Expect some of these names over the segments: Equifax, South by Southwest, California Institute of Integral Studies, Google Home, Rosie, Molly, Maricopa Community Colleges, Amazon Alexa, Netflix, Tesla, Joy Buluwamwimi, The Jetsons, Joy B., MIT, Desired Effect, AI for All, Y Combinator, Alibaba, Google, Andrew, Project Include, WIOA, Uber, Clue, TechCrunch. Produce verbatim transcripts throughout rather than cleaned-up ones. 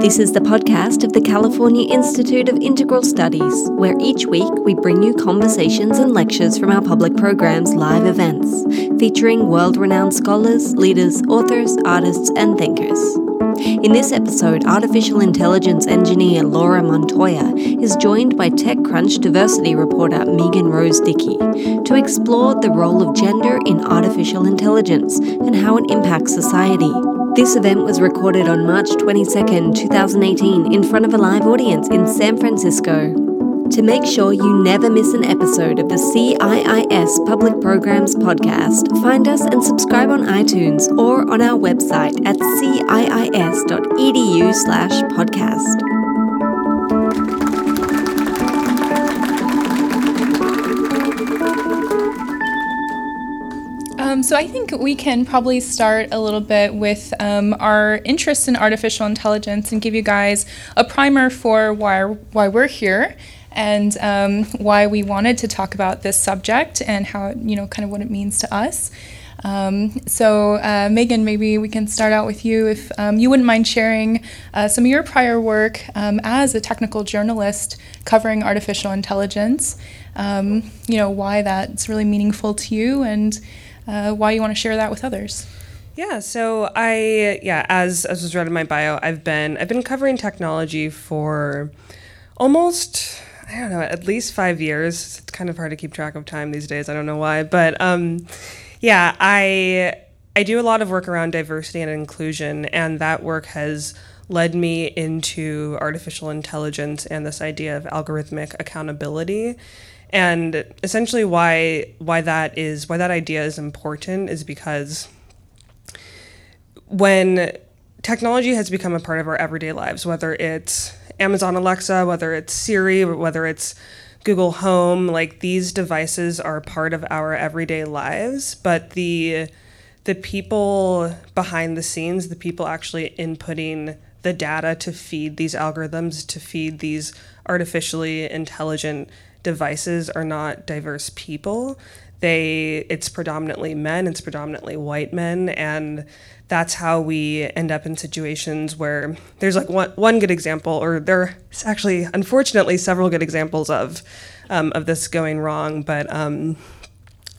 This is the podcast of the California Institute of Integral Studies, where each week we bring you conversations and lectures from our public program's live events, featuring world-renowned scholars, leaders, authors, artists, and thinkers. In this episode, artificial intelligence engineer Laura Montoya is joined by TechCrunch diversity reporter Megan Rose Dickey to explore the role of gender in artificial intelligence and how it impacts society. This event was recorded on March twenty-second, twenty eighteen, in front of a live audience in San Francisco. To make sure you never miss an episode of the C I I S Public Programs podcast, find us and subscribe on iTunes or on our website at ciis.edu slash podcast. Um, so I think we can probably start a little bit with um, our interest in artificial intelligence and give you guys a primer for why why we're here and um, why we wanted to talk about this subject and how it, you know, kind of what it means to us. Um, so uh, Megan, maybe we can start out with you if um, you wouldn't mind sharing uh, some of your prior work um, as a technical journalist covering artificial intelligence. Um, you know, why that's really meaningful to you and. Uh, why you want to share that with others? Yeah, so I yeah, as as was read in my bio, I've been I've been covering technology for almost I don't know at least five years. It's kind of hard to keep track of time these days. I don't know why, but um, yeah, I I do a lot of work around diversity and inclusion, and that work has led me into artificial intelligence and this idea of algorithmic accountability. And essentially why why that is why that idea is important is because when technology has become a part of our everyday lives, whether it's Amazon Alexa, whether it's Siri, whether it's Google Home, like these devices are part of our everyday lives, but the the people behind the scenes, the people actually inputting the data to feed these algorithms, to feed these artificially intelligent devices are not diverse people. They, it's predominantly men, it's predominantly white men, and that's how we end up in situations where there's like one, one good example, or there's actually, unfortunately, several good examples of um, of this going wrong, but um,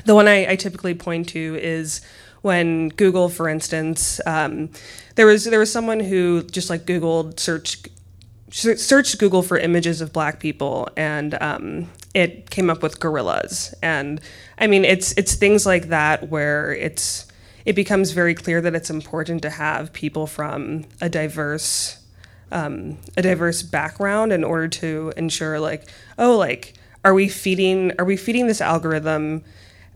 the one I, I typically point to is when Google, for instance, um, there was there was someone who just like Googled search searched Google for images of black people, and um, it came up with gorillas. And I mean, it's it's things like that where it's it becomes very clear that it's important to have people from a diverse um, a diverse background in order to ensure like, oh, like are we feeding are we feeding this algorithm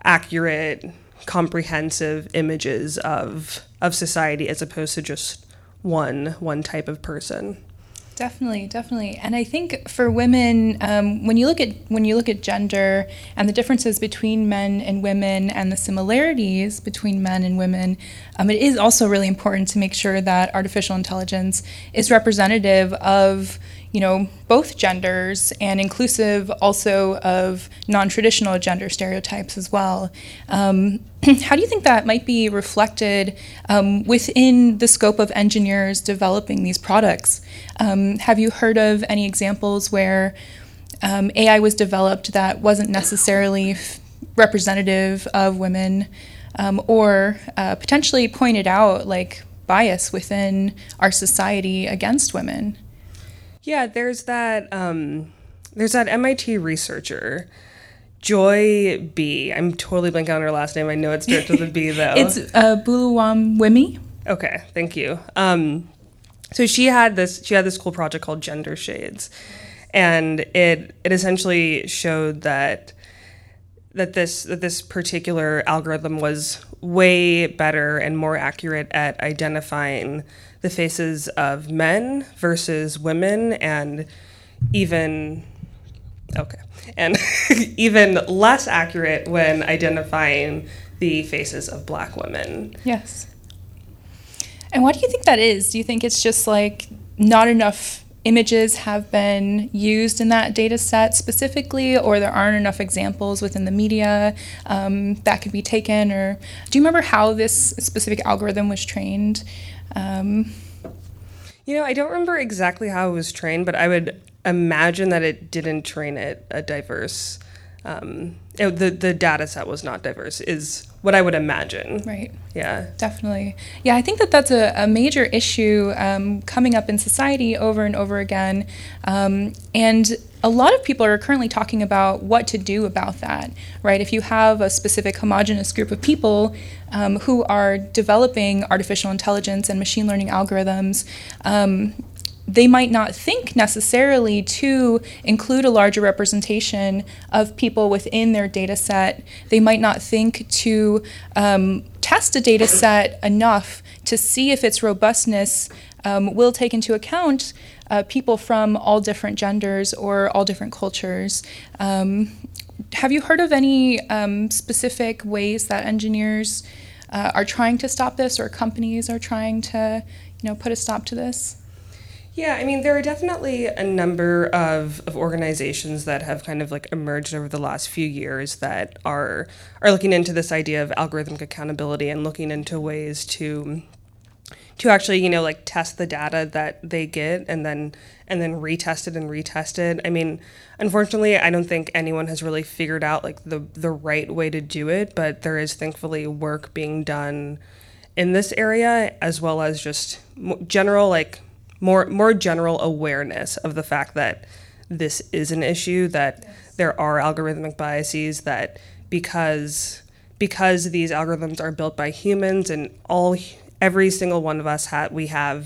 accurate, comprehensive images of of society as opposed to just one one type of person. Definitely, definitely. And I think for women, um, when you look at when you look at gender and the differences between men and women and the similarities between men and women, um, it is also really important to make sure that artificial intelligence is representative of, you know, both genders and inclusive also of non-traditional gender stereotypes as well. Um, how do you think that might be reflected um, within the scope of engineers developing these products? Um, have you heard of any examples where um, A I was developed that wasn't necessarily f- representative of women um, or uh, potentially pointed out like bias within our society against women? Yeah, there's that um, there's that M I T researcher Joy B. I'm totally blanking on her last name. I know it's starts with a B, though. It's uh, Buluwamwimi. Okay, thank you. Um, so she had this she had this cool project called Gender Shades, and it it essentially showed that that this that this particular algorithm was way better and more accurate at identifying the faces of men versus women, and even okay. And even less accurate when identifying the faces of black women. Yes. And why do you think that is? Do you think it's just like not enough images have been used in that data set specifically, or there aren't enough examples within the media um, that could be taken? Or do you remember how this specific algorithm was trained? Um, you know, I don't remember exactly how it was trained, but I would imagine that it didn't train it a diverse. Um, it, the the data set was not diverse, is what I would imagine. Right. Yeah. Definitely. Yeah, I think that that's a, a major issue um, coming up in society over and over again, um, and. A lot of people are currently talking about what to do about that, right? If you have a specific homogenous group of people um, who are developing artificial intelligence and machine learning algorithms, um, they might not think necessarily to include a larger representation of people within their data set. They might not think to um, test a data set enough to see if its robustness um, will take into account Uh, people from all different genders or all different cultures. Um, have you heard of any um, specific ways that engineers uh, are trying to stop this, or companies are trying to, you know, put a stop to this? Yeah, I mean, there are definitely a number of, of organizations that have kind of like emerged over the last few years that are are looking into this idea of algorithmic accountability and looking into ways to. to actually, you know, like test the data that they get and then and then retest it and retest it. I mean, unfortunately, I don't think anyone has really figured out like the, the right way to do it, but there is thankfully work being done in this area, as well as just general, like more more general awareness of the fact that this is an issue, that yes. There are algorithmic biases, that because because these algorithms are built by humans and all Every single one of us, ha- we have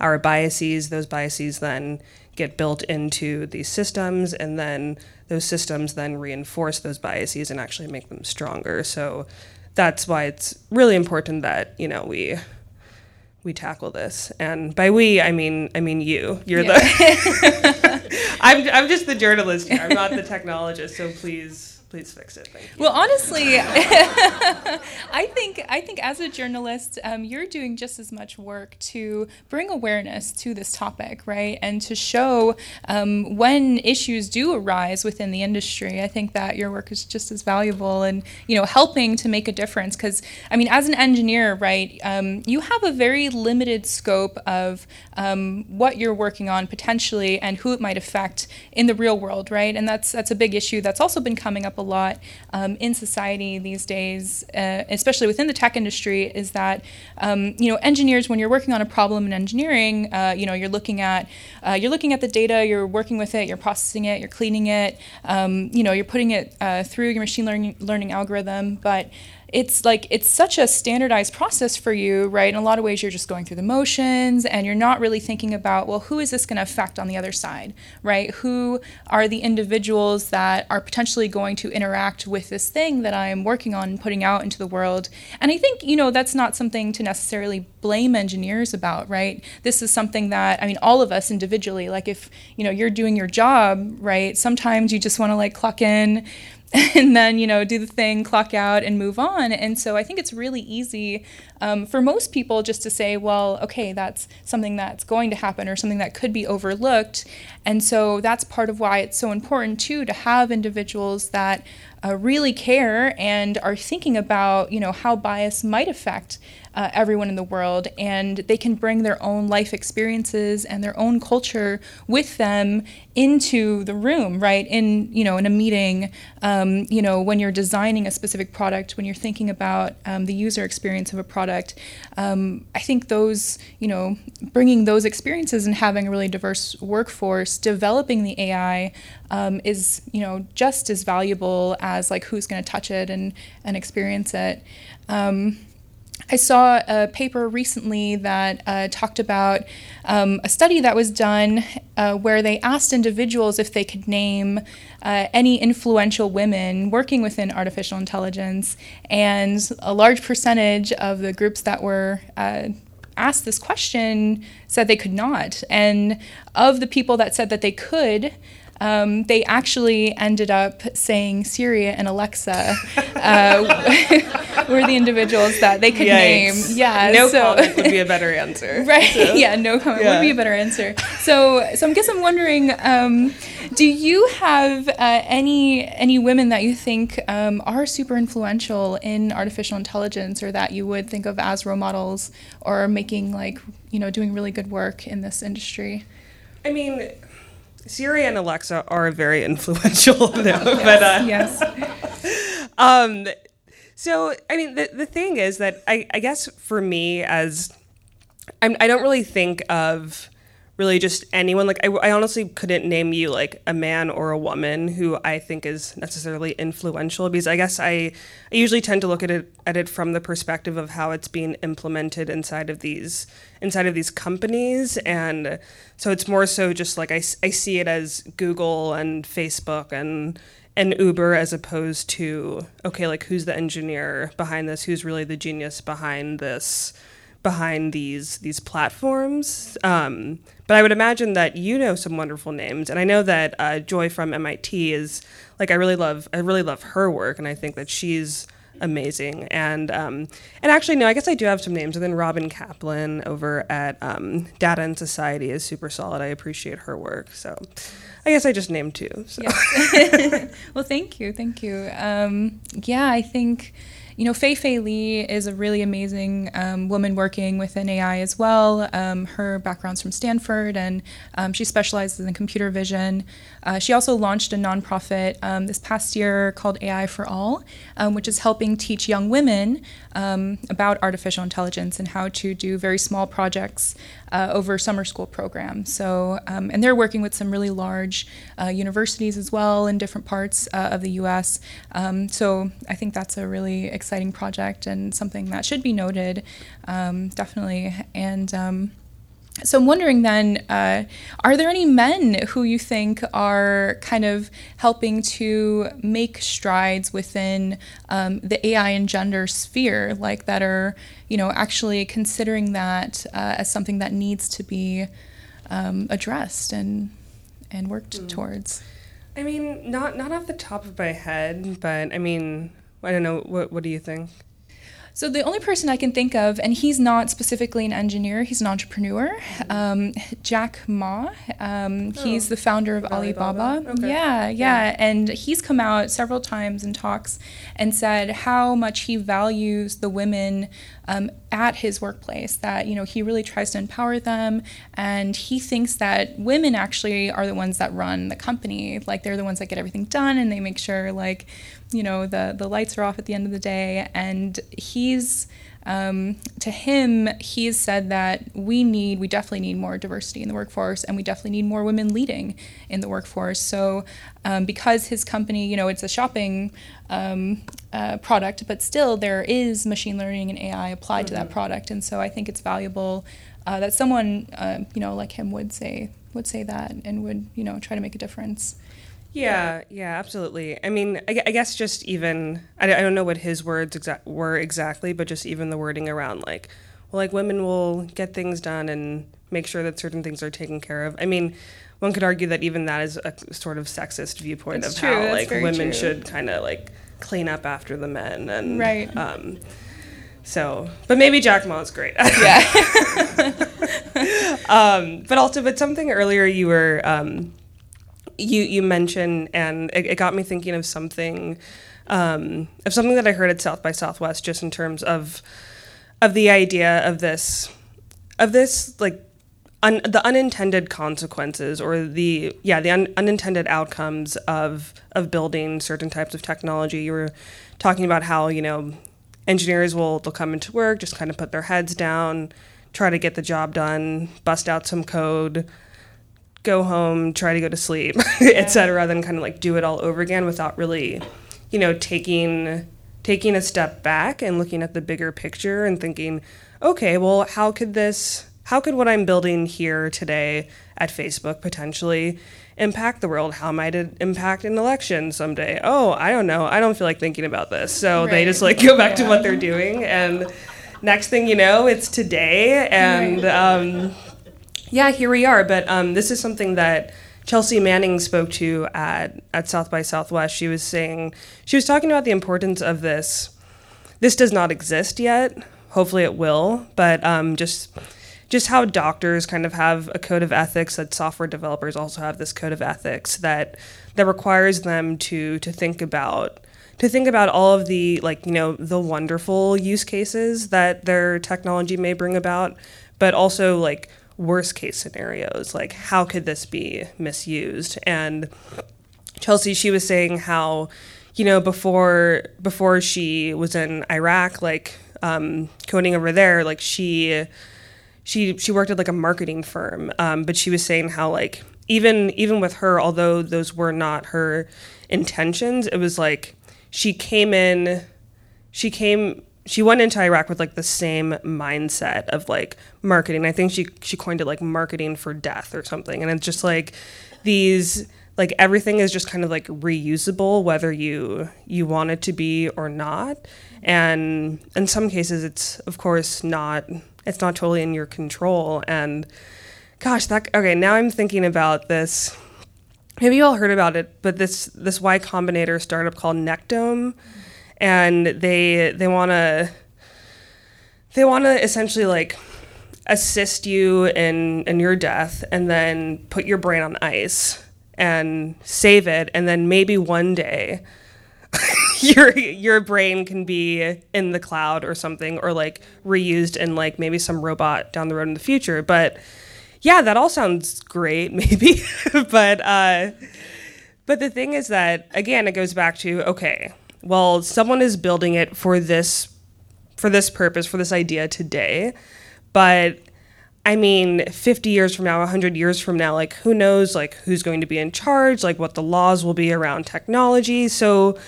our biases. Those biases then get built into these systems, and then those systems then reinforce those biases and actually make them stronger. So that's why it's really important that, you know, we we tackle this. And by we, I mean I mean you. You're yeah. the. I'm I'm just the journalist here. I'm not the technologist. So please. Please fix it. Thank you. Well, honestly, I think I think as a journalist, um, you're doing just as much work to bring awareness to this topic, right? And to show um, when issues do arise within the industry. I think that your work is just as valuable, and you know, helping to make a difference. Because I mean, as an engineer, right, um, you have a very limited scope of um, what you're working on potentially and who it might affect in the real world, right? And that's that's a big issue that's also been coming up a lot um, in society these days, uh, especially within the tech industry, is that um, you know, engineers, when you're working on a problem in engineering, uh, you know, you're looking at uh, you're looking at the data, you're working with it, you're processing it, you're cleaning it, um, you know, you're putting it uh, through your machine learning learning algorithm, but it's like it's such a standardized process for you, right? In a lot of ways, you're just going through the motions, and you're not really thinking about, well, who is this going to affect on the other side, right? Who are the individuals that are potentially going to interact with this thing that I'm working on and putting out into the world? And I think, you know, that's not something to necessarily blame engineers about, right? This is something that, I mean, all of us individually, like if, you know, you're doing your job, right? Sometimes you just want to like clock in, and then, you know, do the thing, clock out, and move on. And so I think it's really easy um, for most people just to say, well, okay, that's something that's going to happen or something that could be overlooked. And so that's part of why it's so important, too, to have individuals that uh, really care and are thinking about, you know, how bias might affect uh, everyone in the world. And they can bring their own life experiences and their own culture with them into the room, right? In, you know, in a meeting, um, you know, when you're designing a specific product, when you're thinking about um, the user experience of a product, um, I think those, you know, bringing those experiences and having a really diverse workforce, developing the A I um, is, you know, just as valuable as like who's going to touch it and, and experience it. Um, I saw a paper recently that uh, talked about um, a study that was done uh, where they asked individuals if they could name uh, any influential women working within artificial intelligence, and a large percentage of the groups that were uh, asked this question said they could not. And of the people that said that they could, um, they actually ended up saying Siri and Alexa uh, were the individuals that they could Yikes. name. Yeah, no so, comment would be a better answer. Right? So. Yeah, no comment yeah. would be a better answer. So, so I guess I'm wondering, um, do you have uh, any any women that you think um, are super influential in artificial intelligence, or that you would think of as role models, or making like you know doing really good work in this industry? I mean, Siri and Alexa are very influential, though. Yes, but, uh, yes. um, so, I mean, the, the thing is that I, I guess for me as... I'm, I don't really think of really just anyone. Like, I, I honestly couldn't name you, like, a man or a woman who I think is necessarily influential, because I guess I, I usually tend to look at it, at it from the perspective of how it's being implemented inside of these... inside of these companies. And so it's more so just like I, I see it as Google and Facebook and and Uber, as opposed to, okay, like who's the engineer behind this? Who's really the genius behind this, behind these these platforms? Um, but I would imagine that you know some wonderful names. And I know that uh, Joy from M I T is like, I really love, I really love her work. And I think that she's amazing. And um, and actually, no, I guess I do have some names. And then Robin Kaplan over at um, Data and Society is super solid. I appreciate her work. So I guess I just named two. So. Yes. Well, thank you. Thank you. Um, yeah, I think, you know, Fei-Fei Li is a really amazing um, woman working within A I as well. Um, her background's from Stanford, and um, she specializes in computer vision. Uh, she also launched a nonprofit um, this past year called A I for All, um, which is helping teach young women um, about artificial intelligence and how to do very small projects uh, over summer school programs. So, um, and they're working with some really large uh, universities as well in different parts uh, of the U S. Um, so I think that's a really exciting exciting project and something that should be noted, um, definitely. And um, so I'm wondering then, uh, are there any men who you think are kind of helping to make strides within um, the A I and gender sphere, like that are, you know, actually considering that uh, as something that needs to be um, addressed and and worked mm. towards? I mean, not not off the top of my head, but I mean. I don't know. What What do you think? So the only person I can think of, and he's not specifically an engineer, he's an entrepreneur, um, Jack Ma. Um, oh. He's the founder of Alibaba. Alibaba. Okay. Yeah, yeah, yeah. And he's come out several times in talks and said how much he values the women um, at his workplace, that, you know, he really tries to empower them. And he thinks that women actually are the ones that run the company. Like, they're the ones that get everything done, and they make sure, like, you know, the, the lights are off at the end of the day. And he's, um, to him, he's said that we need, we definitely need more diversity in the workforce, and we definitely need more women leading in the workforce. So um, because his company, you know, it's a shopping um, uh, product, but still there is machine learning and A I applied mm-hmm. to that product. And so I think it's valuable uh, that someone, uh, you know, like him would say, would say that and would, you know, try to make a difference. Yeah, yeah, absolutely. I mean, I, I guess just even, I, I don't know what his words exa- were exactly, but just even the wording around, like, well, like, women will get things done and make sure that certain things are taken care of. I mean, one could argue that even that is a sort of sexist viewpoint that's of true, how, like, women true. should kind of, like, clean up after the men. And right. Um, so, but maybe Jack Ma's great. Yeah. um, but also, but something earlier you were... Um, You you mentioned, and it, it got me thinking of something, um, of something that I heard at South by Southwest, just in terms of, of the idea of this, of this like, un, the unintended consequences or the yeah the un, unintended outcomes of of building certain types of technology. You were talking about how you know engineers will they'll come into work, just kind of put their heads down, try to get the job done, bust out some code, go home, try to go to sleep, yeah. et cetera, then kind of like do it all over again without really, you know, taking taking a step back and looking at the bigger picture and thinking, okay, well, how could this, how could what I'm building here today at Facebook potentially impact the world? How might it impact an election someday? Oh, I don't know. I don't feel like thinking about this. So right. they just like go back yeah. to what they're doing. And next thing you know, it's today. And, right. um, yeah, here we are. But um, this is something that Chelsea Manning spoke to at, at South by Southwest. She was saying, she was talking about the importance of this. This does not exist yet. Hopefully it will, but um, just just how doctors kind of have a code of ethics, that software developers also have this code of ethics that that requires them to to think about to think about all of the, like, you know, the wonderful use cases that their technology may bring about, but also like worst case scenarios, like how could this be misused? And Chelsea, she was saying how, you know, before before she was in Iraq, like um, coding over there, like she she she worked at like a marketing firm, um, but she was saying how like even even with her, although those were not her intentions, it was like she came in, she came, she went into Iraq with like the same mindset of like marketing. I think she she coined it like marketing for death or something, and it's just like these. Like everything is just kind of like reusable, whether you you want it to be or not. And in some cases, it's of course not. It's not totally in your control. And gosh, that okay. Now I'm thinking about this. Maybe you all heard about it, but this this Y Combinator startup called Nectome, and they they wanna they wanna essentially like assist you in in your death, and then put your brain on ice and save it, and then maybe one day your your brain can be in the cloud or something, or like reused in like maybe some robot down the road in the future. But yeah, that all sounds great, maybe. but uh, but the thing is that again, it goes back to okay, well, someone is building it for this for this purpose, for this idea today, but I mean, fifty years from now, one hundred years from now, like, who knows, like, who's going to be in charge, like, what the laws will be around technology. So,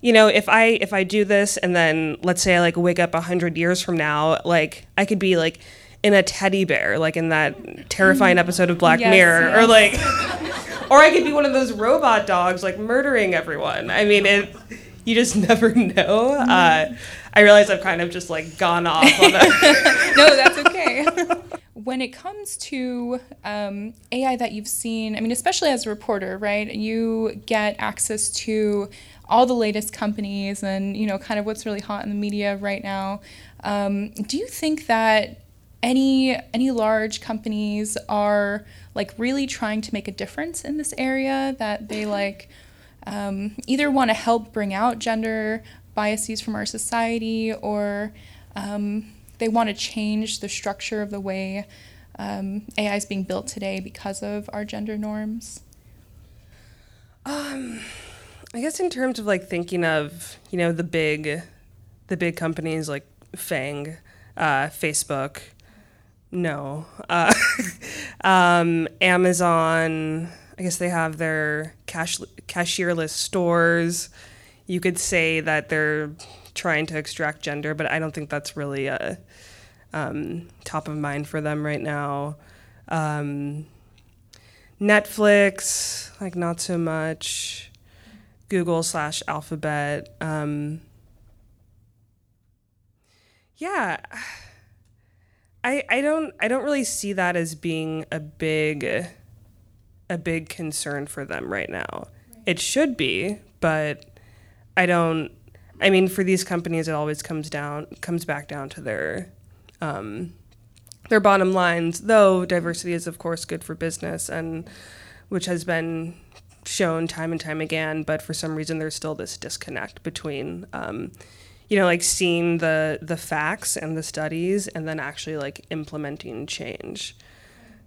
you know, if I if I do this and then, let's say I, like, wake up one hundred years from now, like, I could be, like, in a teddy bear, like, in that terrifying episode of Black yes, Mirror. Yes. Or, like, or I could be one of those robot dogs, like, murdering everyone. I mean, it, you just never know. Mm. Uh, I realize I've kind of just, like, gone off on a... No, that's okay. When it comes to um, A I that you've seen, I mean, especially as a reporter, right, you get access to all the latest companies and, you know, kind of what's really hot in the media right now. Um, do you think that any any large companies are, like, really trying to make a difference in this area, that they, like, um, either want to help bring out gender biases from our society, or... Um, they want to change the structure of the way um, A I is being built today because of our gender norms? Um, I guess in terms of like thinking of, you know, the big, the big companies like FANG, uh, Facebook, no, uh, um, Amazon. I guess they have their cash cashierless stores. You could say that they're trying to extract gender, but I don't think that's really a, um, top of mind for them right now. Um, Netflix, like not so much. Google slash Alphabet. Um, yeah, I I don't I don't really see that as being a big a big concern for them right now. Right. It should be, but I don't. I mean, for these companies, it always comes down, comes back down to their, um, their bottom lines. Though diversity is, of course, good for business, and which has been shown time and time again. But for some reason, there's still this disconnect between, um, you know, like seeing the the facts and the studies, and then actually like implementing change.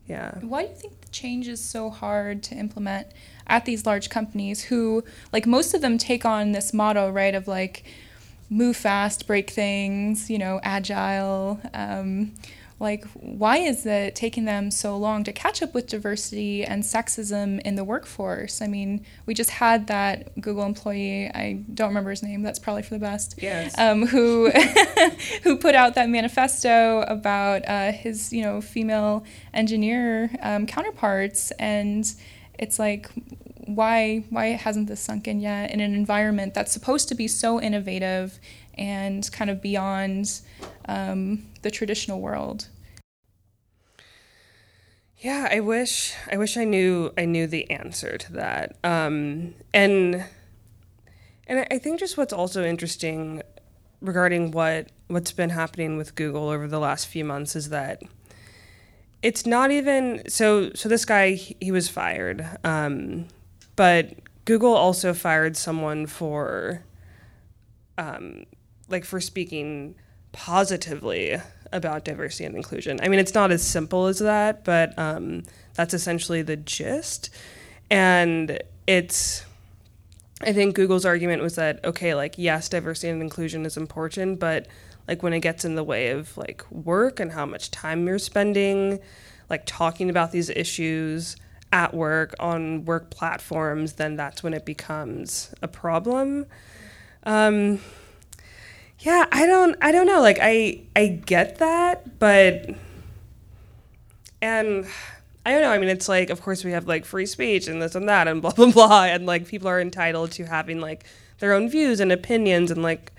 Yeah. Why do you think the change is so hard to implement at these large companies who, like, most of them take on this motto, right, of, like, move fast, break things, you know, agile. Um, like, why is it taking them so long to catch up with diversity and sexism in the workforce? I mean, we just had that Google employee, I don't remember his name, that's probably for the best, yes. um, who who put out that manifesto about uh, his, you know, female engineer um, counterparts, and it's like, why why hasn't this sunk in yet in an environment that's supposed to be so innovative and kind of beyond um, the traditional world? Yeah, I wish I wish I knew I knew the answer to that. Um, and and I think just what's also interesting regarding what what's been happening with Google over the last few months is that it's not even so. So this guy, he was fired, um, but Google also fired someone for, um, like for speaking positively about diversity and inclusion. I mean, it's not as simple as that, but um, that's essentially the gist. And it's, I think Google's argument was that, okay, like, yes, diversity and inclusion is important, but like when it gets in the way of like work and how much time you're spending, like talking about these issues at work on work platforms, then that's when it becomes a problem. Um, yeah, I don't, I don't know. Like I, I get that, but, and I don't know. I mean, it's like, of course we have like free speech and this and that and blah, blah, blah. And like people are entitled to having like their own views and opinions and like,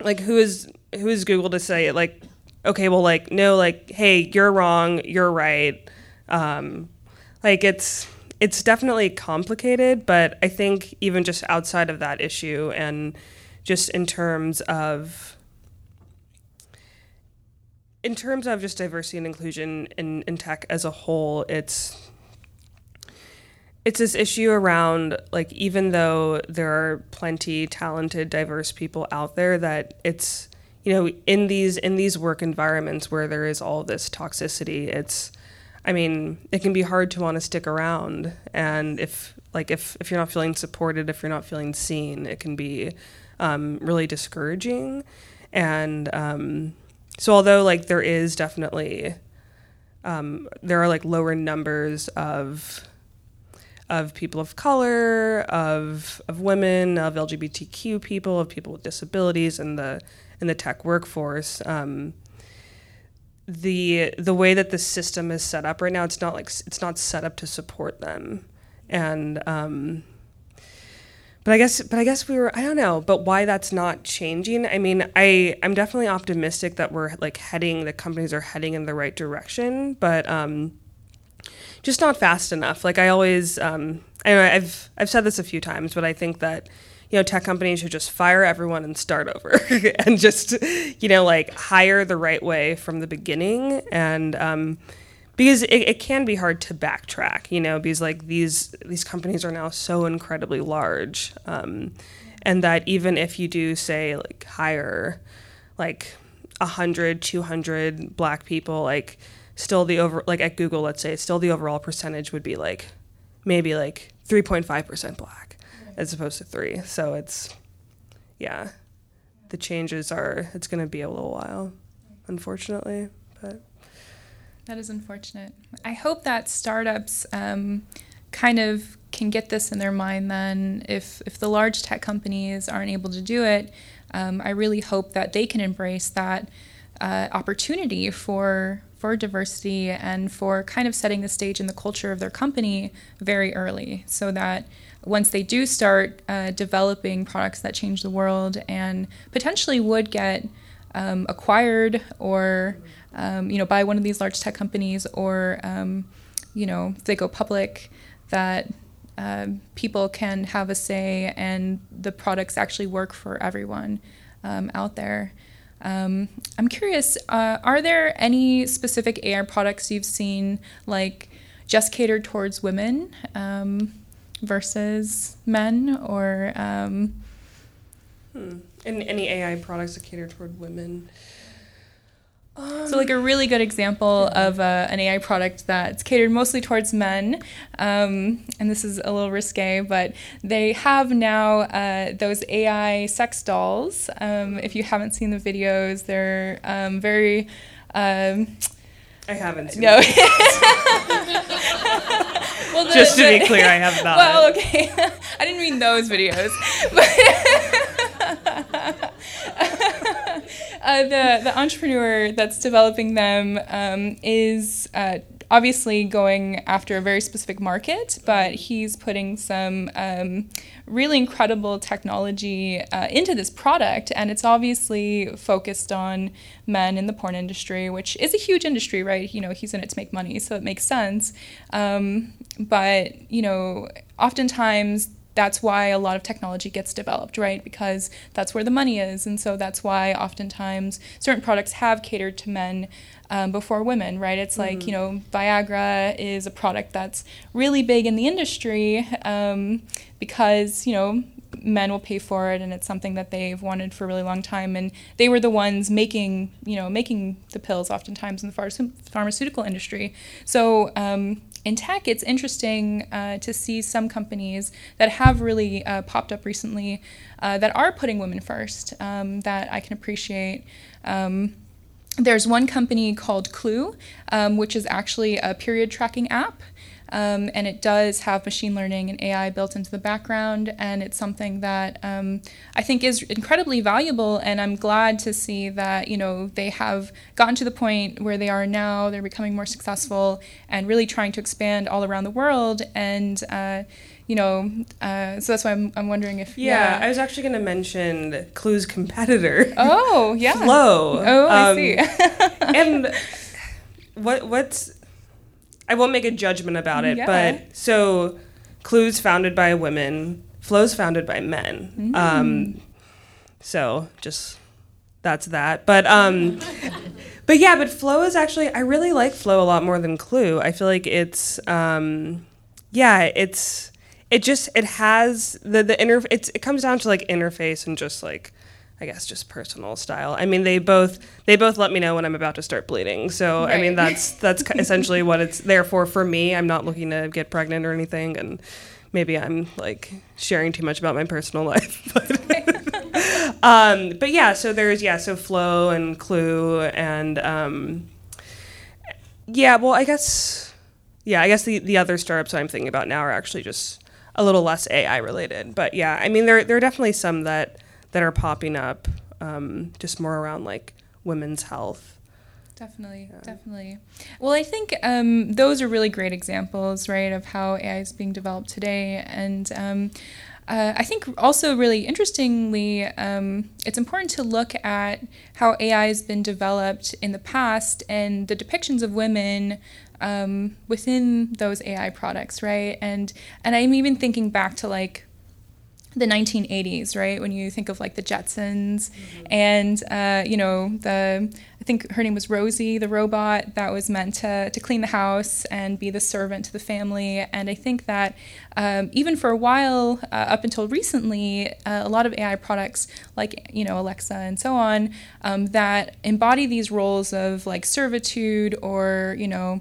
like who is who is Google to say like, okay, well, like, no, like, hey, you're wrong, you're right. Um, like it's it's definitely complicated, but I think even just outside of that issue and just in terms of in terms of just diversity and inclusion in, in tech as a whole, it's It's this issue around, like, even though there are plenty talented, diverse people out there, that it's, you know, in these in these work environments where there is all this toxicity, it's, I mean, it can be hard to want to stick around. And if, like, if, if you're not feeling supported, if you're not feeling seen, it can be um, really discouraging. And um, so although, like, there is definitely, um, there are, like, lower numbers of... of people of color, of of women, of L G B T Q people, of people with disabilities in the in the tech workforce. Um, the the way that the system is set up right now, it's not like it's not set up to support them. And um, but I guess but I guess we were I don't know. But why that's not changing? I mean, I I'm definitely optimistic that we're like heading the companies are heading in the right direction, but. Um, Just not fast enough. Like I always, um, I know I've I've said this a few times, but I think that you know tech companies should just fire everyone and start over, and just you know like hire the right way from the beginning, and um, because it, it can be hard to backtrack, you know, because like these these companies are now so incredibly large, um, and that even if you do say like hire like one hundred, two hundred black people, like. Still the over like at Google, let's say, still the overall percentage would be like maybe like three point five percent black as opposed to three. So it's yeah, the changes are it's going to be a little while, unfortunately. But that is unfortunate. I hope that startups um, kind of can get this in their mind. Then, if if the large tech companies aren't able to do it, um, I really hope that they can embrace that uh, opportunity for. for diversity and for kind of setting the stage in the culture of their company very early so that once they do start uh, developing products that change the world and potentially would get um, acquired or, um, you know, by one of these large tech companies or, um, you know, if they go public, that uh, people can have a say and the products actually work for everyone um, out there. Um, I'm curious, uh, are there any specific A I products you've seen, like just catered towards women um, versus men, or um... hmm. and any A I products that cater toward women? Um, so, like a really good example yeah. of uh, an A I product that's catered mostly towards men, um, and this is a little risque, but they have now uh, those A I sex dolls. Um, if you haven't seen the videos, they're um, very... Um, I haven't seen no. well, the, Just to but, be clear, I have not. Well, okay. I didn't mean those videos. But uh, the the entrepreneur that's developing them um, is uh, obviously going after a very specific market, but he's putting some um, really incredible technology uh, into this product, and it's obviously focused on men in the porn industry, which is a huge industry, right? You know, he's in it to make money, so it makes sense. Um, but, you know, oftentimes that's why a lot of technology gets developed, right? Because that's where the money is. And so that's why oftentimes certain products have catered to men um, before women, right? It's mm-hmm. like, you know, Viagra is a product that's really big in the industry um, because, you know, men will pay for it, and it's something that they've wanted for a really long time. And they were the ones making, you know, making the pills oftentimes in the ph- pharmaceutical industry. So um, in tech, it's interesting uh, to see some companies that have really uh, popped up recently uh, that are putting women first um, that I can appreciate. Um, there's one company called Clue, um, which is actually a period tracking app. Um, and it does have machine learning and A I built into the background, and it's something that um, I think is incredibly valuable, and I'm glad to see that, you know, they have gotten to the point where they are now. They're becoming more successful and really trying to expand all around the world, and uh, you know, uh, so that's why I'm, I'm wondering if... Yeah, yeah. I was actually going to mention Clue's competitor. Oh, yeah. Flo. Oh, I um, see. And what what's... I won't make a judgment about it, yeah. but so Clue's founded by women, Flo's founded by men. Mm. Um, so just that's that. But um, but yeah, but Flo is actually, I really like Flo a lot more than Clue. I feel like it's um, yeah, it's it just it has the the inter it's it comes down to like interface and just like, I guess, just personal style. I mean, they both they both let me know when I'm about to start bleeding. So, right. I mean, that's that's essentially what it's there for for me. I'm not looking to get pregnant or anything, and maybe I'm, like, sharing too much about my personal life. But, um, but yeah, so there's, yeah, so Flo and Clue and, um, yeah, well, I guess, yeah, I guess the, the other startups I'm thinking about now are actually just a little less A I related. But, yeah, I mean, there there are definitely some that... that are popping up, um, just more around, like, women's health. Definitely, yeah. definitely. Well, I think um, those are really great examples, right, of how A I is being developed today. And um, uh, I think also really interestingly, um, it's important to look at how A I has been developed in the past and the depictions of women um, within those A I products, right? And and I'm even thinking back to, like, the nineteen eighties, right? When you think of like the Jetsons mm-hmm. and, uh, you know, the, I think her name was Rosie, the robot that was meant to, to clean the house and be the servant to the family. And I think that um, even for a while, uh, up until recently, uh, a lot of A I products like, you know, Alexa and so on, um, that embody these roles of like servitude or, you know,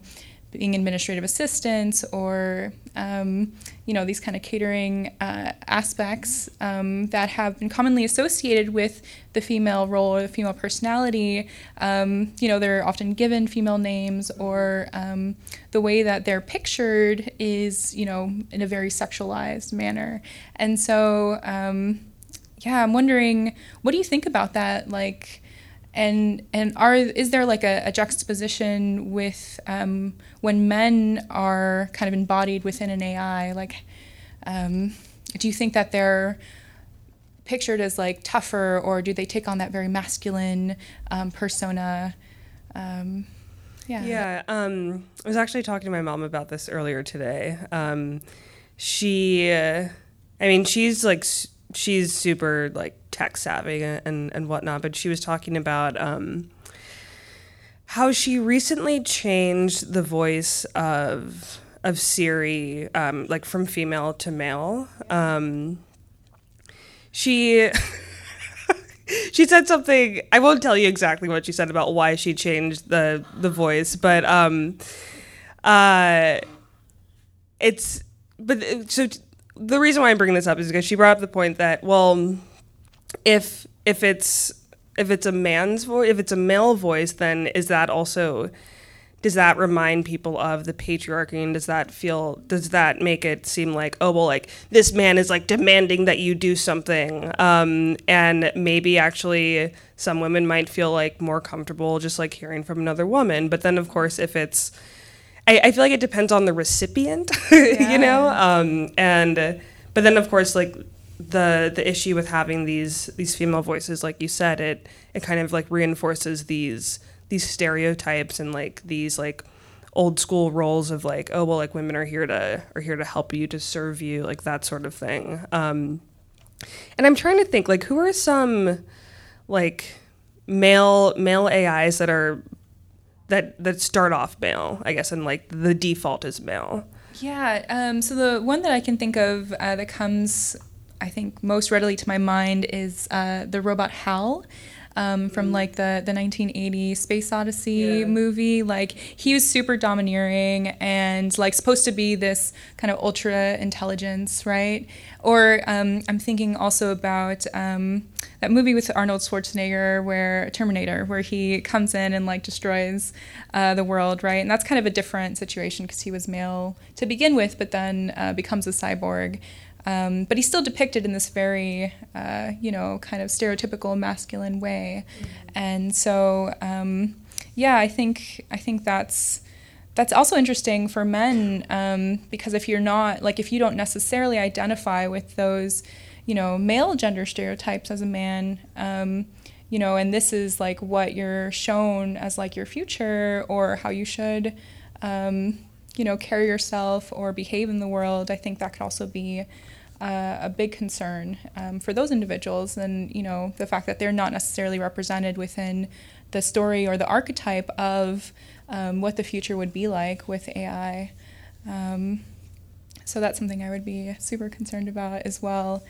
being administrative assistants or, um, you know, these kind of catering uh, aspects um, that have been commonly associated with the female role or the female personality. Um, you know, they're often given female names or um, the way that they're pictured is, you know, in a very sexualized manner. And so, um, yeah, I'm wondering, what do you think about that? Like, And and are is there like a, a juxtaposition with um, when men are kind of embodied within an A I? Like, um, do you think that they're pictured as like tougher, or do they take on that very masculine um, persona? Um, yeah. Yeah. Um, I was actually talking to my mom about this earlier today. Um, she, uh, I mean, she's like. She's super like tech savvy and, and whatnot, but she was talking about um, how she recently changed the voice of of Siri, um, like from female to male. Um, she she said something. I won't tell you exactly what she said about why she changed the the voice, but um, uh, it's but so. The reason why I'm bringing this up is because she brought up the point that, well, if if it's if it's a man's voice, if it's a male voice, then is that also does that remind people of the patriarchy, and does that feel, does that make it seem like, oh, well, like, this man is, like, demanding that you do something? Um, and maybe actually some women might feel, like, more comfortable just, like, hearing from another woman. But then, of course, if it's, I, I feel like it depends on the recipient, yeah. you know? Um, and, but then, of course, like, the the issue with having these these female voices, like you said, it it kind of, like, reinforces these these stereotypes and, like, these, like, old school roles of, like, oh, well, like, women are here to are here to help you, to serve you, like, that sort of thing. Um, and I'm trying to think, like, who are some, like, male male A Is that are that that start off male, I guess, and, like, the default is male? Yeah. Um, so the one that I can think of uh, that comes, I think, most readily to my mind is uh, the robot H A L. Um, from, like, the, the nineteen eighty Space Odyssey yeah. movie. Like, he was super domineering and, like, supposed to be this kind of ultra intelligence, right? Or um, I'm thinking also about um, that movie with Arnold Schwarzenegger, where Terminator, where he comes in and, like, destroys uh, the world, right? And that's kind of a different situation because he was male to begin with, but then uh, becomes a cyborg. Um, but he's still depicted in this very, uh, you know, kind of stereotypical masculine way, mm-hmm. and so um, yeah, I think I think that's that's also interesting for men um, because if you're not like if you don't necessarily identify with those, you know, male gender stereotypes as a man, um, you know, and this is like what you're shown as like your future or how you should. Um, you know, carry yourself or behave in the world, I think that could also be uh, a big concern um, for those individuals. And, you know, the fact that they're not necessarily represented within the story or the archetype of um, what the future would be like with A I. Um, so that's something I would be super concerned about as well.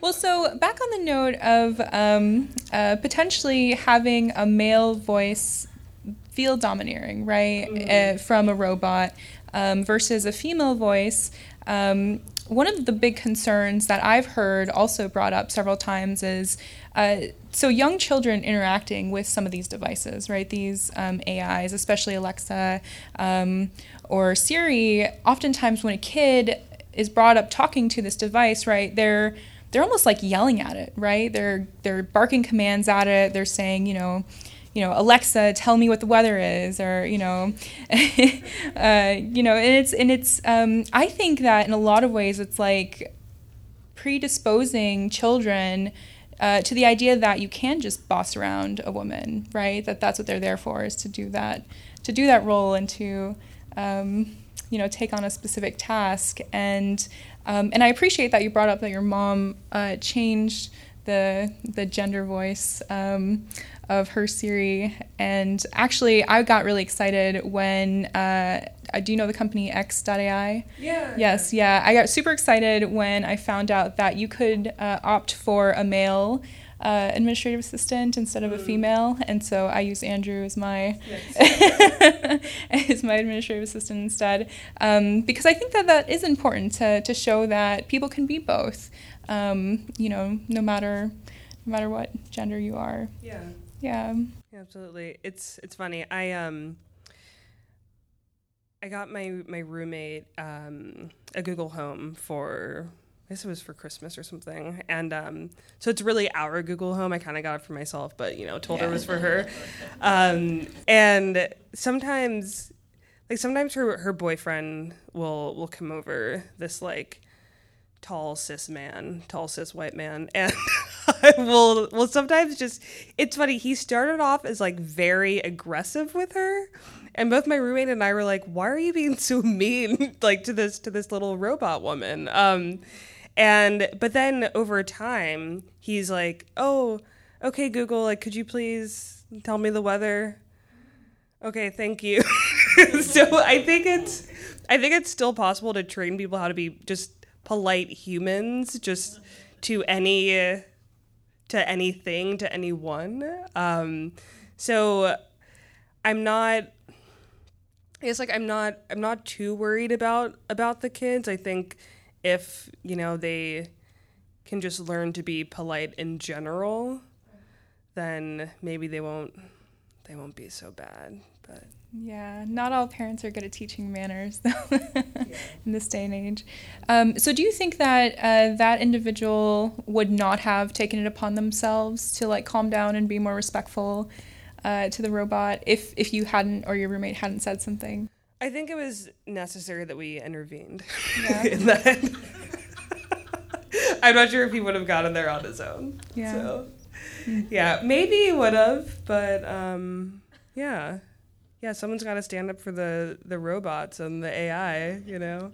Well, so back on the note of um, uh, potentially having a male voice feel domineering, right, mm-hmm. uh, from a robot um, versus a female voice. Um, one of the big concerns that I've heard also brought up several times is, uh, so young children interacting with some of these devices, right, these um, A Is, especially Alexa um, or Siri, oftentimes when a kid is brought up talking to this device, right, they're they're almost like yelling at it, right? They're they're barking commands at it. They're saying, you know, you know, Alexa, tell me what the weather is, or, you know, uh, you know, and it's, and it's, um, I think that in a lot of ways it's like predisposing children uh, to the idea that you can just boss around a woman, right? That that's what they're there for, is to do that, to do that role and to, um, you know, take on a specific task. And, um, and I appreciate that you brought up that your mom uh, changed the, the gender voice, um, of her Siri. And actually, I got really excited when, uh, do you know the company x dot a i? Yeah. Yes, yeah. I got super excited when I found out that you could uh, opt for a male uh, administrative assistant instead of mm. a female. And so I used Andrew as my, yes. as my administrative assistant instead. Um, because I think that that is important to, to show that people can be both, um, you know, no matter, no matter what gender you are. Yeah. Yeah. Absolutely. It's it's funny. I um I got my my roommate um a Google Home for, I guess it was for Christmas or something. And um so it's really our Google Home. I kind of got it for myself, but, you know, told yeah. her it was for her. Um and sometimes like sometimes her her boyfriend will will come over, this like tall cis man, tall cis white man, and will will sometimes just, it's funny, he started off as like very aggressive with her, and both my roommate and I were like, why are you being so mean like to this to this little robot woman? Um and but then over time he's like, oh, okay, Google, like, could you please tell me the weather? Okay, thank you. So I think it's I think it's still possible to train people how to be just polite humans, just to any to anything, to anyone. Um so I'm not I guess like I'm not I'm not too worried about about the kids. I think if, you know, they can just learn to be polite in general, then maybe they won't they won't be so bad. But yeah, not all parents are good at teaching manners, though, yeah. in this day and age. Um, so do you think that uh, that individual would not have taken it upon themselves to, like, calm down and be more respectful uh, to the robot if, if you hadn't, or your roommate hadn't said something? I think it was necessary that we intervened. Yeah. in that. I'm not sure if he would have gotten there on his own. Yeah. So. Yeah, maybe he would have, but um, yeah. Yeah, someone's got to stand up for the, the robots and the A I, you know?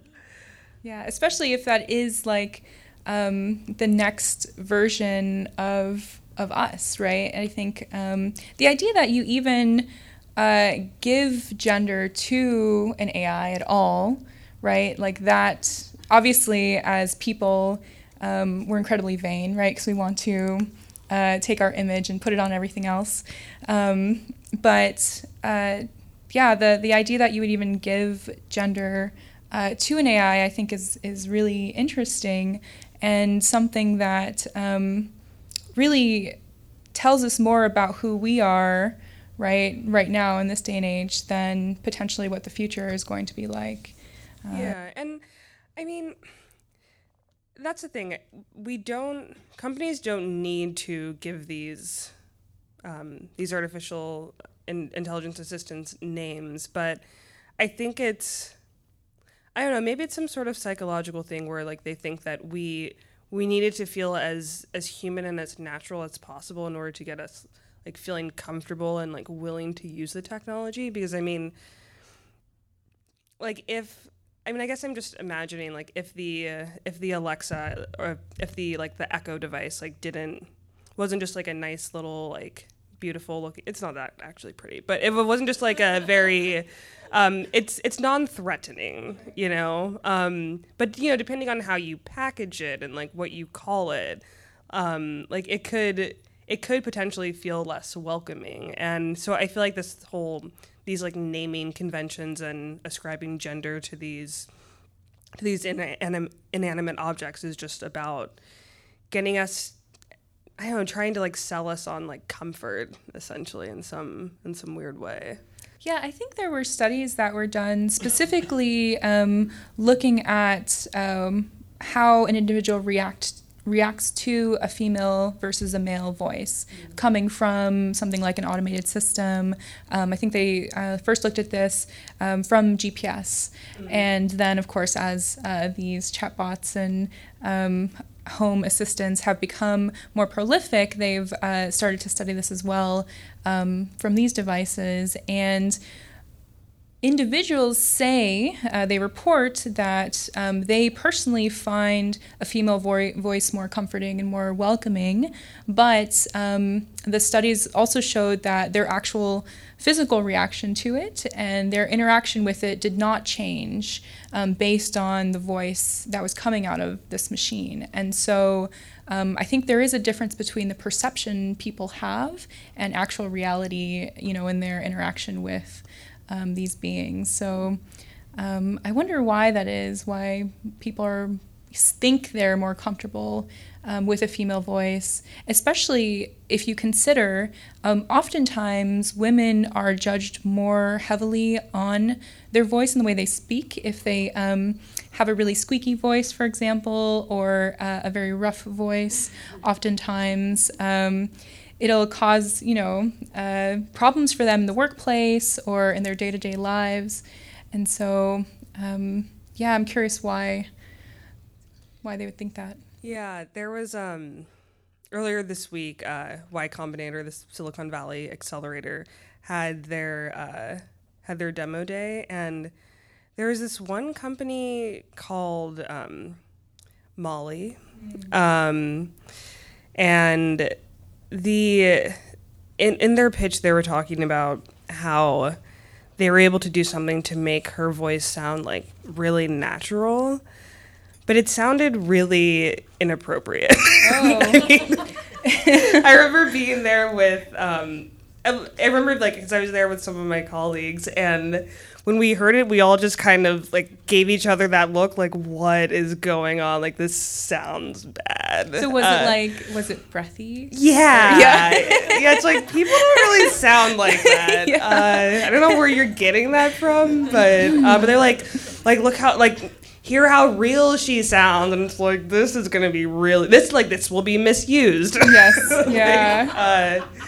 Yeah, especially if that is, like, um, the next version of of us, right? I think um, the idea that you even uh, give gender to an A I at all, right? Like, that, obviously, as people, um, we're incredibly vain, right? Because we want to... Uh, take our image and put it on everything else. Um, but uh, yeah, the, the idea that you would even give gender uh, to an A I, I think is, is really interesting, and something that um, really tells us more about who we are right, right now in this day and age than potentially what the future is going to be like. Uh, yeah, and I mean... That's the thing. We don't, companies don't need to give these um, these artificial in, intelligence assistants names, but I think it's, I don't know, maybe it's some sort of psychological thing where, like, they think that we we needed to feel as as human and as natural as possible in order to get us, like, feeling comfortable and, like, willing to use the technology. Because I mean, like, if I mean, I guess I'm just imagining, like, if the uh, if the Alexa, or if the, like, the Echo device, like, didn't, wasn't just, like, a nice little, like, beautiful looking, it's not that actually pretty, but if it wasn't just, like, a very, um, it's it's non-threatening, you know, um, but, you know, depending on how you package it and, like, what you call it, um, like, it could it could potentially feel less welcoming. And so I feel like this whole... these, like, naming conventions and ascribing gender to these to these inan- inanimate objects is just about getting us, I don't know, trying to, like, sell us on, like, comfort, essentially, in some in some weird way. Yeah, I think there were studies that were done specifically um, looking at um, how an individual react reacts to a female versus a male voice coming from something like an automated system. Um, I think they uh, first looked at this um, from G P S. Mm-hmm. And then, of course, as uh, these chatbots and um, home assistants have become more prolific, they've uh, started to study this as well um, from these devices. And individuals say, uh, they report that um, they personally find a female vo- voice more comforting and more welcoming, but um, the studies also showed that their actual physical reaction to it and their interaction with it did not change um, based on the voice that was coming out of this machine. And so um, I think there is a difference between the perception people have and actual reality, you know, in their interaction with Um, these beings. So um, I wonder why that is, why people are, think they're more comfortable um, with a female voice, especially if you consider um, oftentimes women are judged more heavily on their voice and the way they speak. If they um, have a really squeaky voice, for example, or uh, a very rough voice, oftentimes um it'll cause, you know, uh, problems for them in the workplace or in their day-to-day lives. And so, um, yeah, I'm curious why why they would think that. Yeah, there was, um, earlier this week, uh, Y Combinator, the Silicon Valley Accelerator, had their uh, had their demo day. And there was this one company called um, Molly. Mm-hmm. Um, and... The in, in their pitch, they were talking about how they were able to do something to make her voice sound, like, really natural, but it sounded really inappropriate. Oh. I mean, I remember being there with um, I, I remember, like, because I was there with some of my colleagues, and when we heard it, we all just kind of, like, gave each other that look, like, what is going on? Like, this sounds bad. So was uh, it, like, was it breathy? Yeah. Yeah. Yeah, it's like, people don't really sound like that. Yeah. Uh, I don't know where you're getting that from, but, uh, but they're like, like, look how, like, hear how real she sounds. And it's like, this is going to be really, this, like, this will be misused. Yes. Yeah. Like, uh,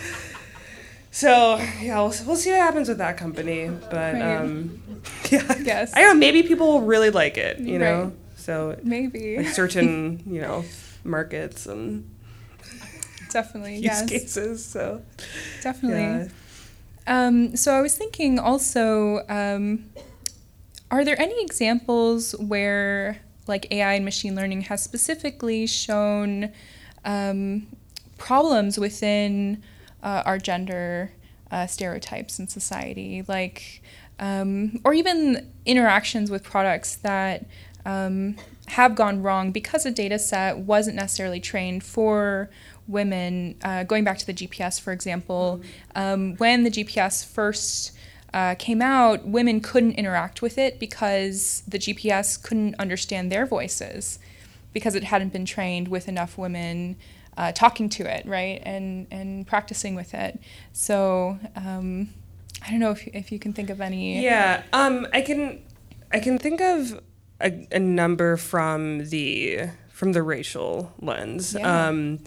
So, yeah, we'll, we'll see what happens with that company, but, right. um, yeah, I guess. I don't know, maybe people will really like it, you know, right. so. Maybe. Like certain, you know, markets and definitely use yes. cases, so. Definitely. Yeah. Um, so I was thinking also, um, are there any examples where, like, A I and machine learning has specifically shown um, problems within Uh, our gender uh, stereotypes in society, like, um, or even interactions with products that um, have gone wrong because a data set wasn't necessarily trained for women. Uh, going back to the G P S, for example, um, when the G P S first uh, came out, women couldn't interact with it because the G P S couldn't understand their voices because it hadn't been trained with enough women Uh, talking to it, right, and and practicing with it. So um, I don't know if if you can think of any. Yeah, um, I can, I can think of a, a number from the from the racial lens. Yeah. Um,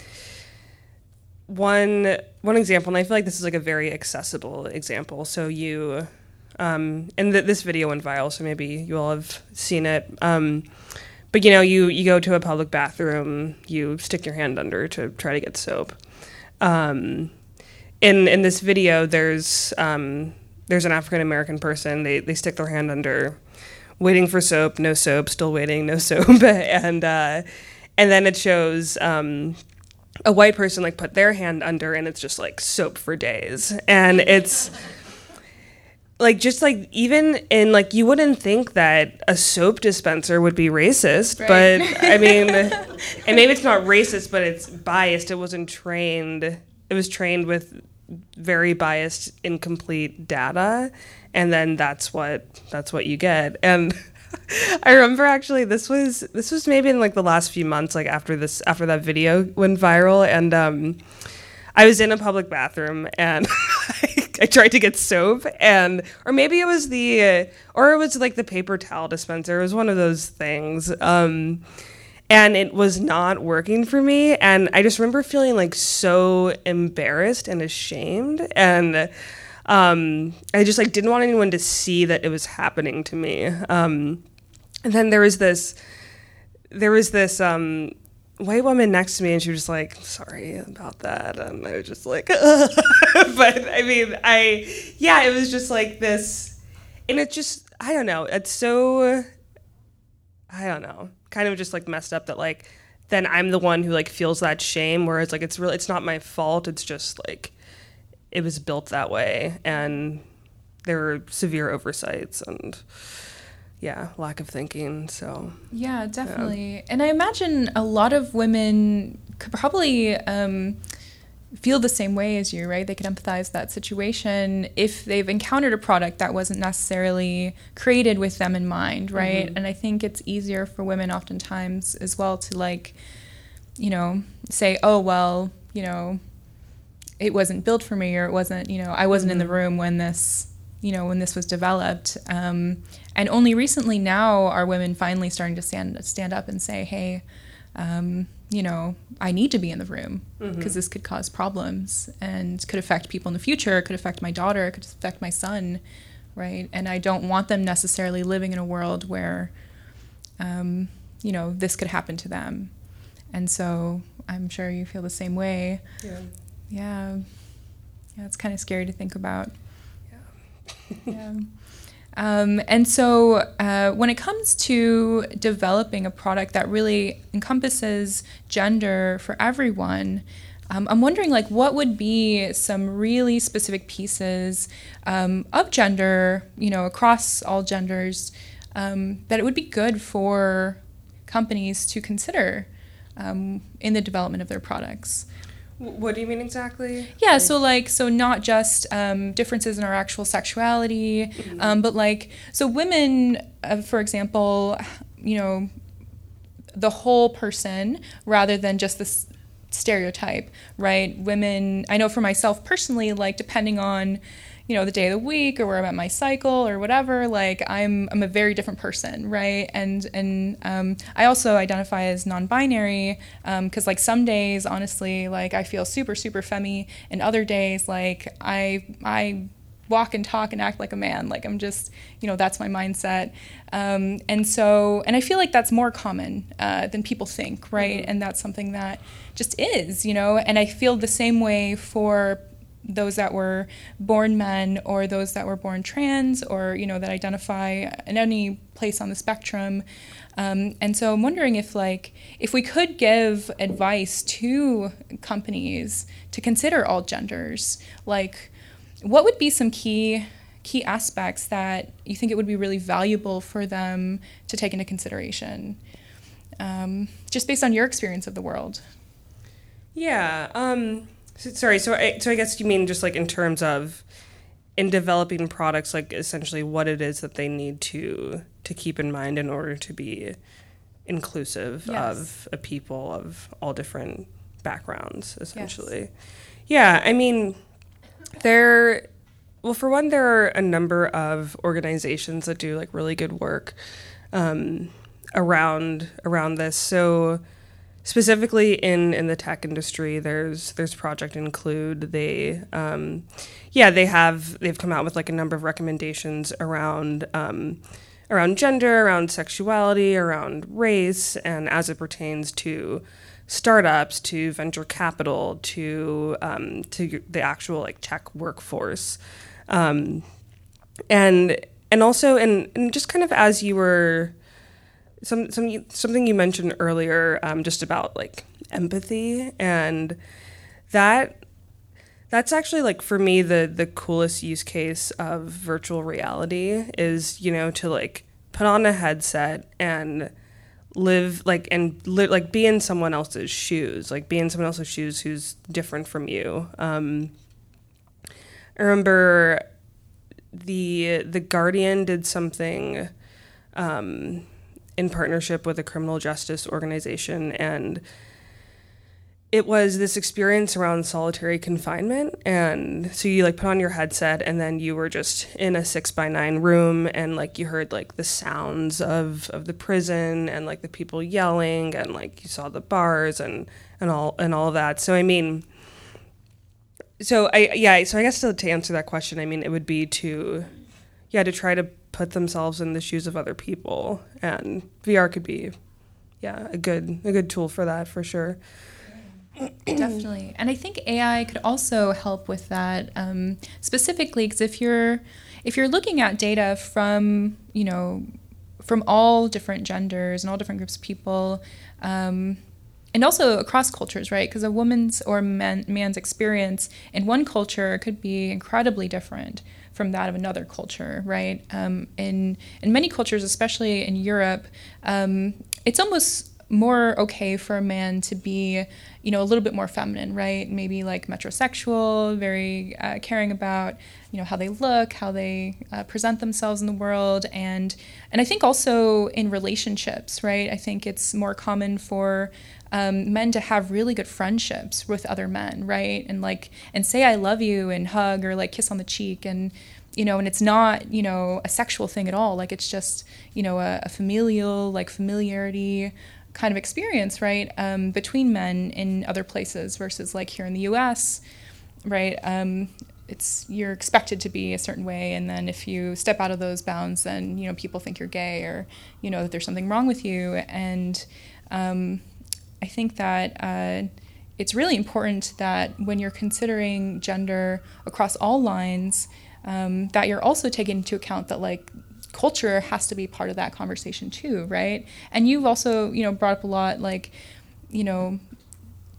one one example, and I feel like this is like a very accessible example. So you, um, and th- this video went viral, so maybe you all have seen it. Um, But, you know, you, you go to a public bathroom, you stick your hand under to try to get soap. Um, in in this video, there's um, there's an African-American person. They they stick their hand under, waiting for soap, no soap, still waiting, no soap. and uh, and then it shows um, a white person, like, put their hand under, and it's just, like, soap for days. And it's... Like, just, like, even in, like, you wouldn't think that a soap dispenser would be racist, right. But, I mean, and maybe it's not racist, but it's biased. It wasn't trained. It was trained with very biased, incomplete data, and then that's what that's what you get. And I remember, actually, this was this was maybe in, like, the last few months, like, after this after that video went viral, and um, I was in a public bathroom, and... I tried to get soap, and or maybe it was the uh, or it was like the paper towel dispenser. It was one of those things, um, and it was not working for me. And I just remember feeling like so embarrassed and ashamed, and um, I just like didn't want anyone to see that it was happening to me. Um, and then there was this, there was this. Um, white woman next to me, and she was like, sorry about that, and I was just like, ugh. But I mean, I, yeah, it was just like this, and it just, I don't know, it's so, I don't know, kind of just like messed up that like, then I'm the one who like feels that shame, whereas like it's really, it's not my fault, it's just like, it was built that way, and there were severe oversights, and yeah, lack of thinking, so. Yeah, definitely. Yeah. And I imagine a lot of women could probably um, feel the same way as you, right? They could empathize that situation if they've encountered a product that wasn't necessarily created with them in mind, right? Mm-hmm. And I think it's easier for women oftentimes as well to like, you know, say, oh, well, you know, it wasn't built for me, or it wasn't, you know, I wasn't mm-hmm. in the room when this, you know, when this was developed. Um, and only recently now are women finally starting to stand stand up and say, hey, um, you know, I need to be in the room because mm-hmm. this could cause problems and could affect people in the future, could affect my daughter, could affect my son, right? And I don't want them necessarily living in a world where, um, you know, this could happen to them. And so I'm sure you feel the same way. Yeah. Yeah. Yeah, it's kind of scary to think about. Yeah. Um, and so uh, when it comes to developing a product that really encompasses gender for everyone, um, I'm wondering, like, what would be some really specific pieces um, of gender, you know, across all genders, um, that it would be good for companies to consider um, in the development of their products? What do you mean exactly? Yeah, like, so like, so not just um, differences in our actual sexuality, mm-hmm. um, but like, so women, uh, for example, you know, the whole person rather than just this stereotype, right? Women, I know for myself personally, like depending on, you know, the day of the week or where I'm at my cycle or whatever, like I'm I'm a very different person, right? And and um, I also identify as non-binary because um, like some days, honestly, like I feel super super femmy, and other days like I I walk and talk and act like a man, like I'm just, you know, that's my mindset. Um, and so and I feel like that's more common uh, than people think, right? Mm-hmm. And that's something that just is, you know. And I feel the same way for those that were born men or those that were born trans or, you know, that identify in any place on the spectrum. Um, and so I'm wondering if, like, if we could give advice to companies to consider all genders, like, what would be some key key aspects that you think it would be really valuable for them to take into consideration, um, just based on your experience of the world? Yeah. Um Sorry, so I, so I guess you mean just like in terms of in developing products, like essentially what it is that they need to to keep in mind in order to be inclusive yes. of a people of all different backgrounds, essentially. Yes. Yeah, I mean, there, well, for one, there are a number of organizations that do like really good work um, around around this. So specifically in, in the tech industry, there's there's Project Include. They, um, yeah, they have they've come out with like a number of recommendations around um, around gender, around sexuality, around race, and as it pertains to startups, to venture capital, to um, to the actual like tech workforce, um, and and also and, and just kind of as you were. Some, some something you mentioned earlier, um, just about like empathy, and that that's actually like for me the the coolest use case of virtual reality is, you know, to like put on a headset and live like and li- like be in someone else's shoes, like be in someone else's shoes who's different from you. Um, I remember the the Guardian did something. Um, in partnership with a criminal justice organization. And it was this experience around solitary confinement. And so you like put on your headset and then you were just in a six by nine room and like you heard like the sounds of, of the prison and like the people yelling and like you saw the bars and, and all, and all that. So, I mean, so I, yeah, so I guess to, to answer that question, I mean, it would be to, yeah, to try to put themselves in the shoes of other people, and V R could be, yeah, a good a good tool for that for sure. Definitely, and I think A I could also help with that um, specifically because if you're if you're looking at data from you know from all different genders and all different groups of people. Um, And also across cultures, right? Because a woman's or man, man's experience in one culture could be incredibly different from that of another culture, right? Um, in in many cultures, especially in Europe, um, it's almost more okay for a man to be, you know, a little bit more feminine, right? Maybe like metrosexual, very uh, caring about, you know, how they look, how they uh, present themselves in the world, and and I think also in relationships, right? I think it's more common for Um, men to have really good friendships with other men, right? And like, and say I love you and hug or like kiss on the cheek, and you know, and it's not, you know, a sexual thing at all. Like it's just, you know, a, a familial, like familiarity kind of experience, right? Um, between men in other places versus like here in the U S, right? Um, it's you're expected to be a certain way, and then if you step out of those bounds, then you know people think you're gay or you know that there's something wrong with you, and um, I think that uh, it's really important that when you're considering gender across all lines, um, that you're also taking into account that like culture has to be part of that conversation too, right? And you've also, you know, brought up a lot like, you know,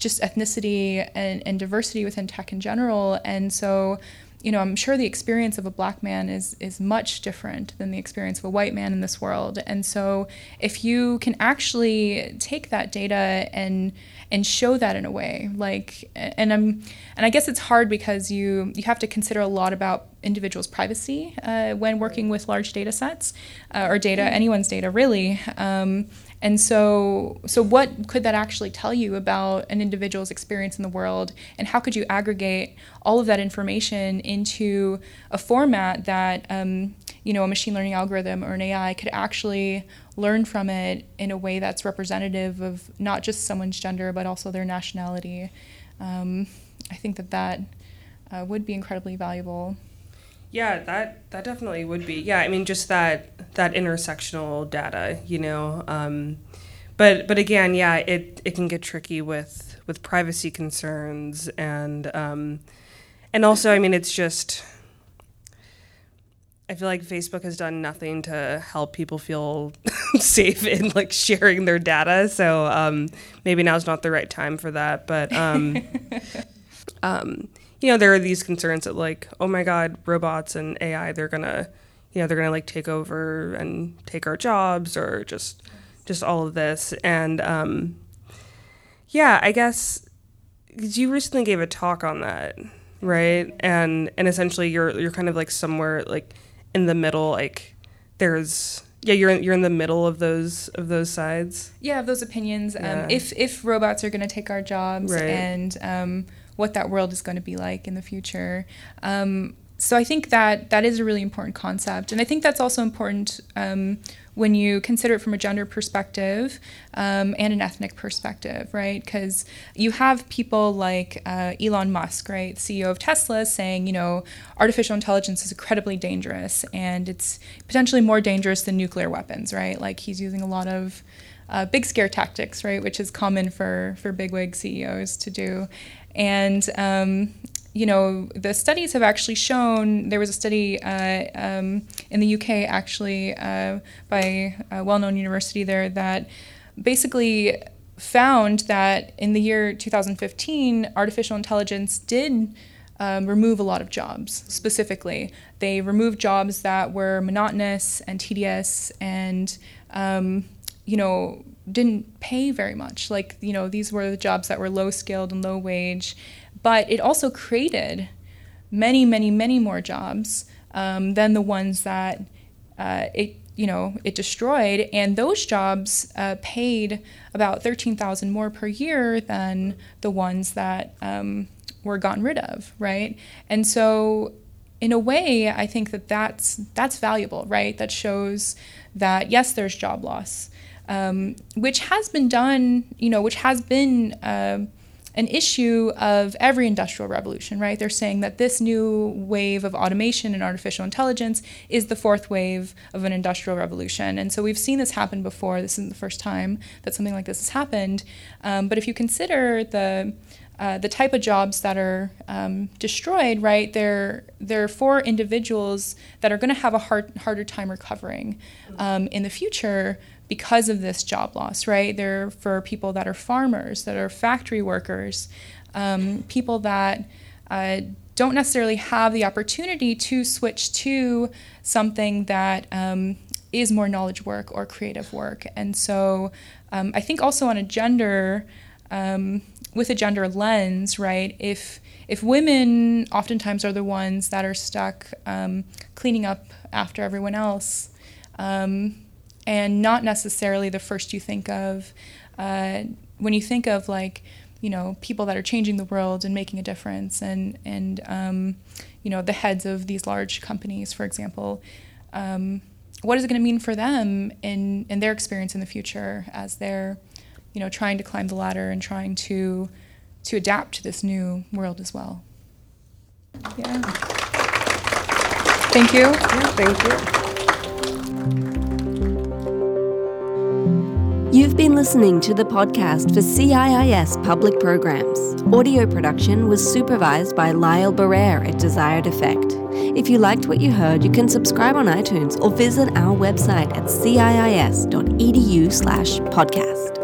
just ethnicity and, and diversity within tech in general. And so you know, I'm sure the experience of a black man is is much different than the experience of a white man in this world. And so if you can actually take that data and and show that in a way, like, and I'm, and I guess it's hard because you, you have to consider a lot about individuals' privacy uh, when working with large data sets uh, or data, anyone's data really. Um, and so, so what could that actually tell you about an individual's experience in the world? And how could you aggregate all of that information into a format that, um, you know, a machine learning algorithm or an A I could actually learn from it in a way that's representative of not just someone's gender, but also their nationality? Um, I think that that uh, would be incredibly valuable. Yeah, that, that definitely would be. Yeah, I mean, just that that intersectional data, you know. Um, but but again, yeah, it, it can get tricky with, with privacy concerns. And um, and also, I mean, it's just, I feel like Facebook has done nothing to help people feel safe in, like, sharing their data. So um, maybe now's not the right time for that. But um, um you know, there are these concerns that, like, oh my God, robots and A I, they're gonna, you know, they're gonna like take over and take our jobs, or just, just all of this. And um, yeah, I guess, 'cause you recently gave a talk on that, right? And and essentially, you're you're kind of like somewhere like in the middle. Like, there's yeah, you're in, you're in the middle of those of those sides. Yeah, of those opinions. Yeah. Um, if if robots are gonna take our jobs, right, and um, what that world is going to be like in the future. Um, so I think that that is a really important concept. And I think that's also important um, when you consider it from a gender perspective um, and an ethnic perspective, right? Because you have people like uh, Elon Musk, right, C E O of Tesla, saying, you know, artificial intelligence is incredibly dangerous and it's potentially more dangerous than nuclear weapons, right? Like, he's using a lot of uh, big scare tactics, right, which is common for, for bigwig C E Os to do. And, um, you know, the studies have actually shown, there was a study uh, um, in the U K actually uh, by a well-known university there that basically found that in the year two thousand fifteen, artificial intelligence did um, remove a lot of jobs specifically. They removed jobs that were monotonous and tedious and, um, you know, didn't pay very much. Like, you know, these were the jobs that were low skilled and low wage, but it also created many, many, many more jobs um, than the ones that uh, it, you know, it destroyed. And those jobs uh, paid about thirteen thousand more per year than the ones that um, were gotten rid of, right? And so, in a way, I think that that's that's valuable, right? That shows that yes, there's job loss. Um, which has been done, you know, which has been uh, an issue of every industrial revolution, right? They're saying that this new wave of automation and artificial intelligence is the fourth wave of an industrial revolution. And so we've seen this happen before. This isn't the first time that something like this has happened. Um, but if you consider the uh, the type of jobs that are um, destroyed, right, they're, they're for individuals that are going to have a hard, harder time recovering um, in the future, because of this job loss, right? They're for people that are farmers, that are factory workers, um, people that uh, don't necessarily have the opportunity to switch to something that um, is more knowledge work or creative work. And so um, I think also on a gender, um, with a gender lens, right, if if women oftentimes are the ones that are stuck um, cleaning up after everyone else, um, and not necessarily the first you think of uh, when you think of, like, you know, people that are changing the world and making a difference, and and um, you know, the heads of these large companies, for example. Um, what is it going to mean for them in in their experience in the future as they're, you know, trying to climb the ladder and trying to to adapt to this new world as well? Yeah. Thank you. Yeah, thank you. You've been listening to the podcast for C I I S Public Programs. Audio production was supervised by Lyle Barrere at Desired Effect. If you liked what you heard, you can subscribe on iTunes or visit our website at c i i s dot e d u slash podcast.